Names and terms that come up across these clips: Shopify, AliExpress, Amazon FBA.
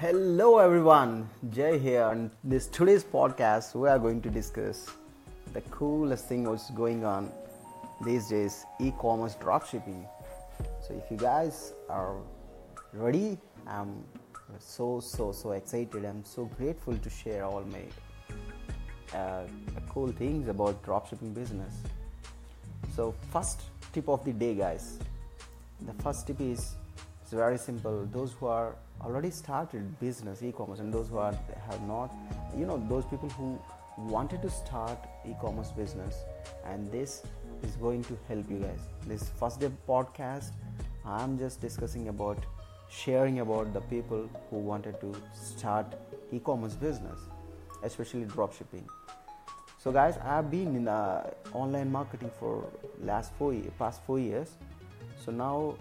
Hello everyone, Jay here, and this today's podcast we are going to discuss the coolest thing what's going on these days, e-commerce dropshipping. So if you guys are ready, I'm so excited. I'm so grateful to share all my cool things about dropshipping business. So first tip of the day, guys. The first tip is it's very simple. Those who are already started business e-commerce and those who are have not, those people who wanted to start e-commerce business, and this is going to help you guys. This first day podcast, I'm just discussing about sharing about the people who wanted to start e-commerce business, especially dropshipping. So guys, I've been in online marketing for past 4 years. So now,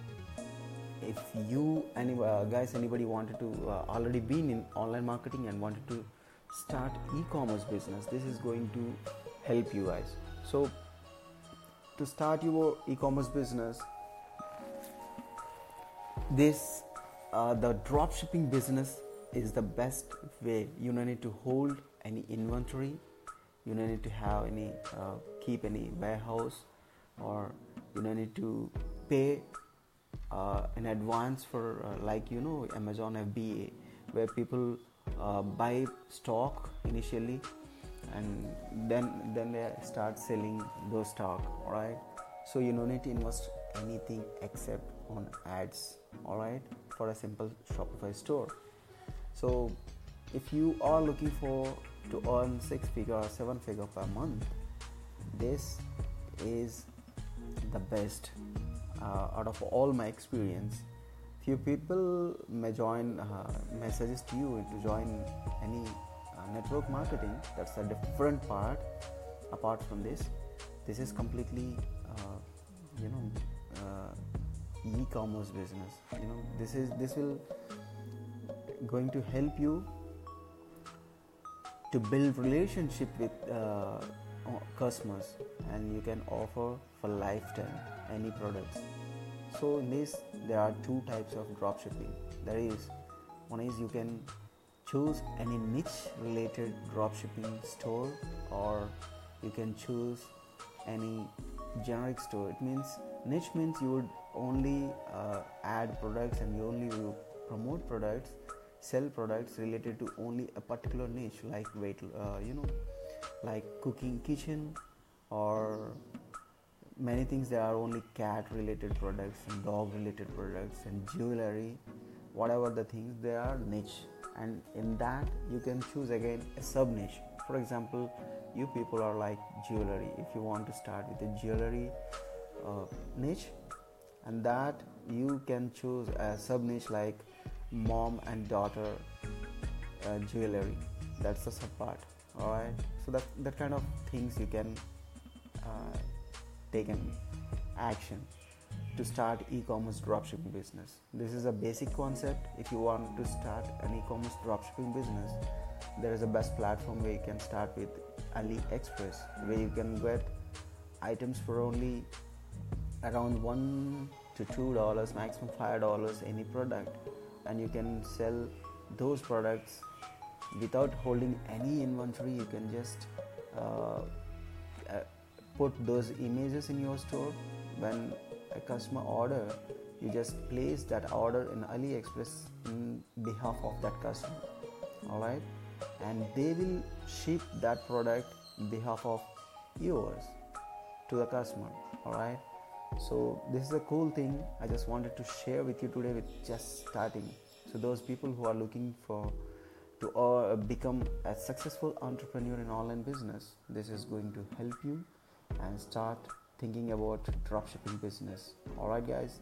if you anybody wanted to already been in online marketing and wanted to start e-commerce business, this is going to help you guys. So to start your e-commerce business, this the dropshipping business is the best way. You don't need to hold any inventory, you don't need to have any keep any warehouse, or you don't need to pay in advance for Amazon FBA, where people buy stock initially and then they start selling those stock. All right, so you don't need to invest anything except on ads, all right, for a simple Shopify store. So if you are looking to earn 6-figure or 7-figure per month, this is the best. Out of all my experience, few people may suggest you to join any network marketing. That's a different part. Apart from this is completely e-commerce business. This will going to help you to build relationship with customers, and you can offer for lifetime any products. So in this, there are two types of dropshipping. There is one is you can choose any niche related dropshipping store, or you can choose any generic store. It means niche means you would only add products and you only promote products, sell products related to only a particular niche, like like cooking, kitchen, or many things. There are only cat related products and dog related products and jewelry, whatever the things, they are niche. And in that you can choose again a sub niche. For example, you people are like jewelry. If you want to start with a jewelry niche, and that you can choose a sub niche like mom and daughter jewelry. That's the sub part. All right, so that kind of things you can take an action to start e-commerce dropshipping business. This is a basic concept. If you want to start an e-commerce dropshipping business, there is a best platform where you can start with AliExpress, where you can get items for only around $1 to $2, maximum $5, any product, and you can sell those products without holding any inventory. You can just put those images in your store. When a customer order, you just place that order in AliExpress in behalf of that customer, all right, and they will ship that product in behalf of yours to the customer, all right. So this is a cool thing I just wanted to share with you today with just starting. So those people who are looking to become a successful entrepreneur in online business, this is going to help you, and start thinking about dropshipping business. All right guys,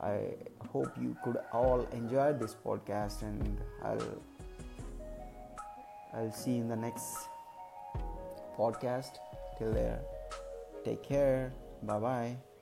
I hope you could all enjoy this podcast, and I'll see you in the next podcast. Till there, take care, bye bye.